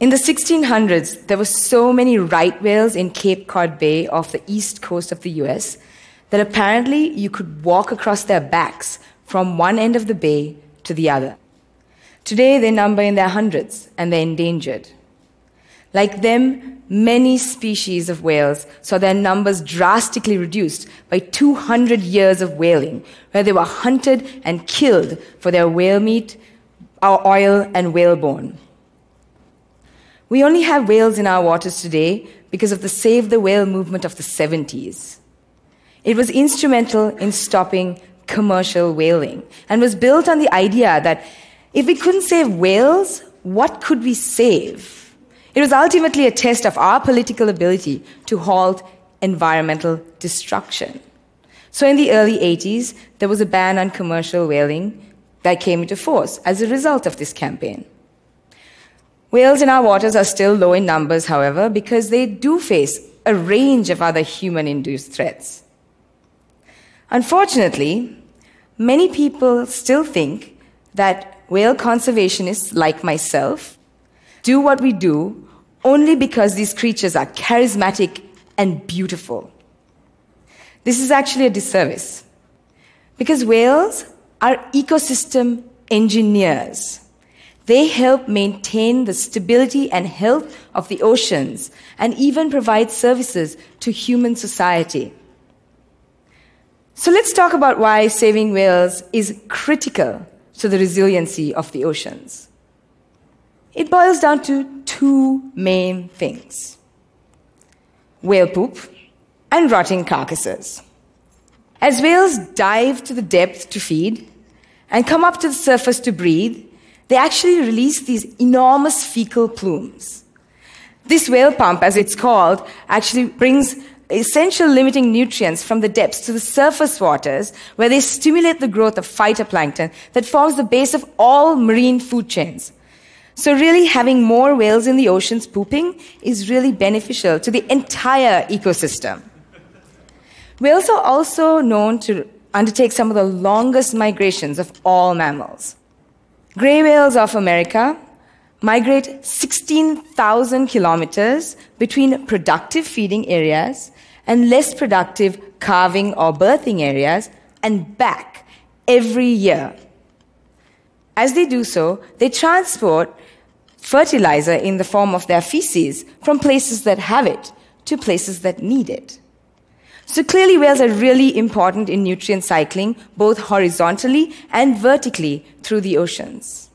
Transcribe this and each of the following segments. In the 1600s, there were so many right whales in Cape Cod Bay off the east coast of the US that apparently you could walk across their backs from one end of the bay to the other. Today, they number in their hundreds, and they're endangered. Like them, many species of whales saw their numbers drastically reduced by 200 years of whaling, where they were hunted and killed for their whale meat, our oil, and whalebone. We only have whales in our waters today because of the Save the Whale movement of the 70s. It was instrumental in stopping commercial whaling and was built on the idea that if we couldn't save whales, what could we save? It was ultimately a test of our political ability to halt environmental destruction. So in the early 80s, there was a ban on commercial whaling that came into force as a result of this campaign. Whales in our waters are still low in numbers, however, because they do face a range of other human-induced threats. Unfortunately, many people still think that whale conservationists like myself do what we do only because these creatures are charismatic and beautiful. This is actually a disservice, because whales are ecosystem engineers. They help maintain the stability and health of the oceans and even provide services to human society. So let's talk about why saving whales is critical to the resiliency of the oceans. It boils down to two main things: whale poop and rotting carcasses. As whales dive to the depth to feed and come up to the surface to breathe, they actually release these enormous fecal plumes. This whale pump, as it's called, actually brings essential limiting nutrients from the depths to the surface waters, where they stimulate the growth of phytoplankton that forms the base of all marine food chains. So really, having more whales in the oceans pooping is really beneficial to the entire ecosystem. Whales are also known to undertake some of the longest migrations of all mammals. Gray whales of America migrate 16,000 kilometers between productive feeding areas and less productive calving or birthing areas and back every year. As they do so, they transport fertilizer in the form of their feces from places that have it to places that need it. So clearly, whales are really important in nutrient cycling, both horizontally and vertically through the oceans.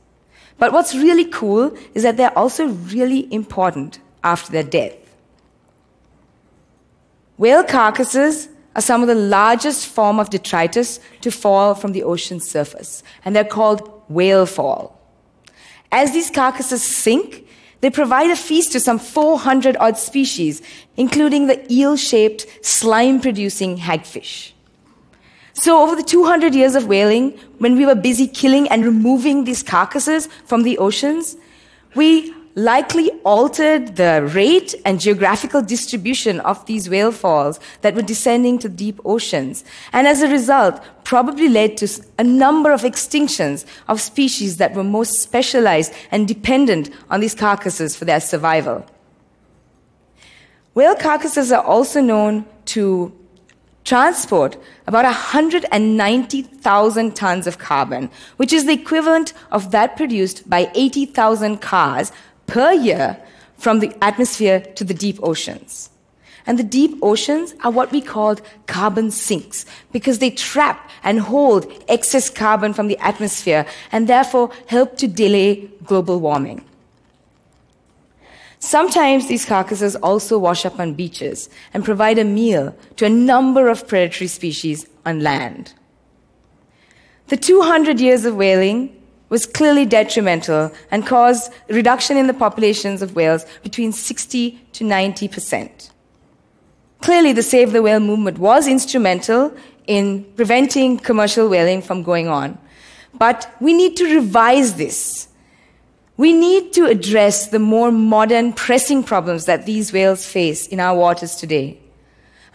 But what's really cool is that they're also really important after their death. Whale carcasses are some of the largest form of detritus to fall from the ocean's surface, and they're called whale fall. As these carcasses sink, they provide a feast to some 400-odd species, including the eel-shaped, slime-producing hagfish. So over the 200 years of whaling, when we were busy killing and removing these carcasses from the oceans, we likely altered the rate and geographical distribution of these whale falls that were descending to deep oceans, and as a result, probably led to a number of extinctions of species that were most specialized and dependent on these carcasses for their survival. Whale carcasses are also known to transport about 190,000 tons of carbon, which is the equivalent of that produced by 80,000 cars per year from the atmosphere to the deep oceans. And the deep oceans are what we called carbon sinks, because they trap and hold excess carbon from the atmosphere and therefore help to delay global warming. Sometimes these carcasses also wash up on beaches and provide a meal to a number of predatory species on land. The 200 years of whaling was clearly detrimental and caused a reduction in the populations of whales between 60% to 90%. Clearly, the Save the Whale movement was instrumental in preventing commercial whaling from going on. But we need to revise this. We need to address the more modern, pressing problems that these whales face in our waters today.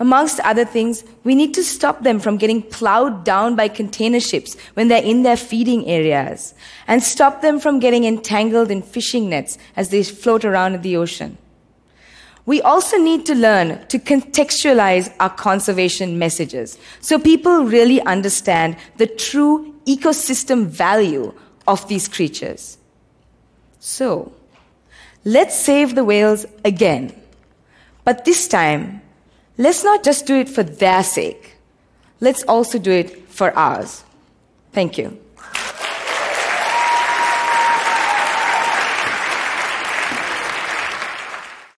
Amongst other things, we need to stop them from getting plowed down by container ships when they're in their feeding areas, and stop them from getting entangled in fishing nets as they float around in the ocean. We also need to learn to contextualize our conservation messages so people really understand the true ecosystem value of these creatures. So, let's save the whales again. But this time, let's not just do it for their sake. Let's also do it for ours. Thank you.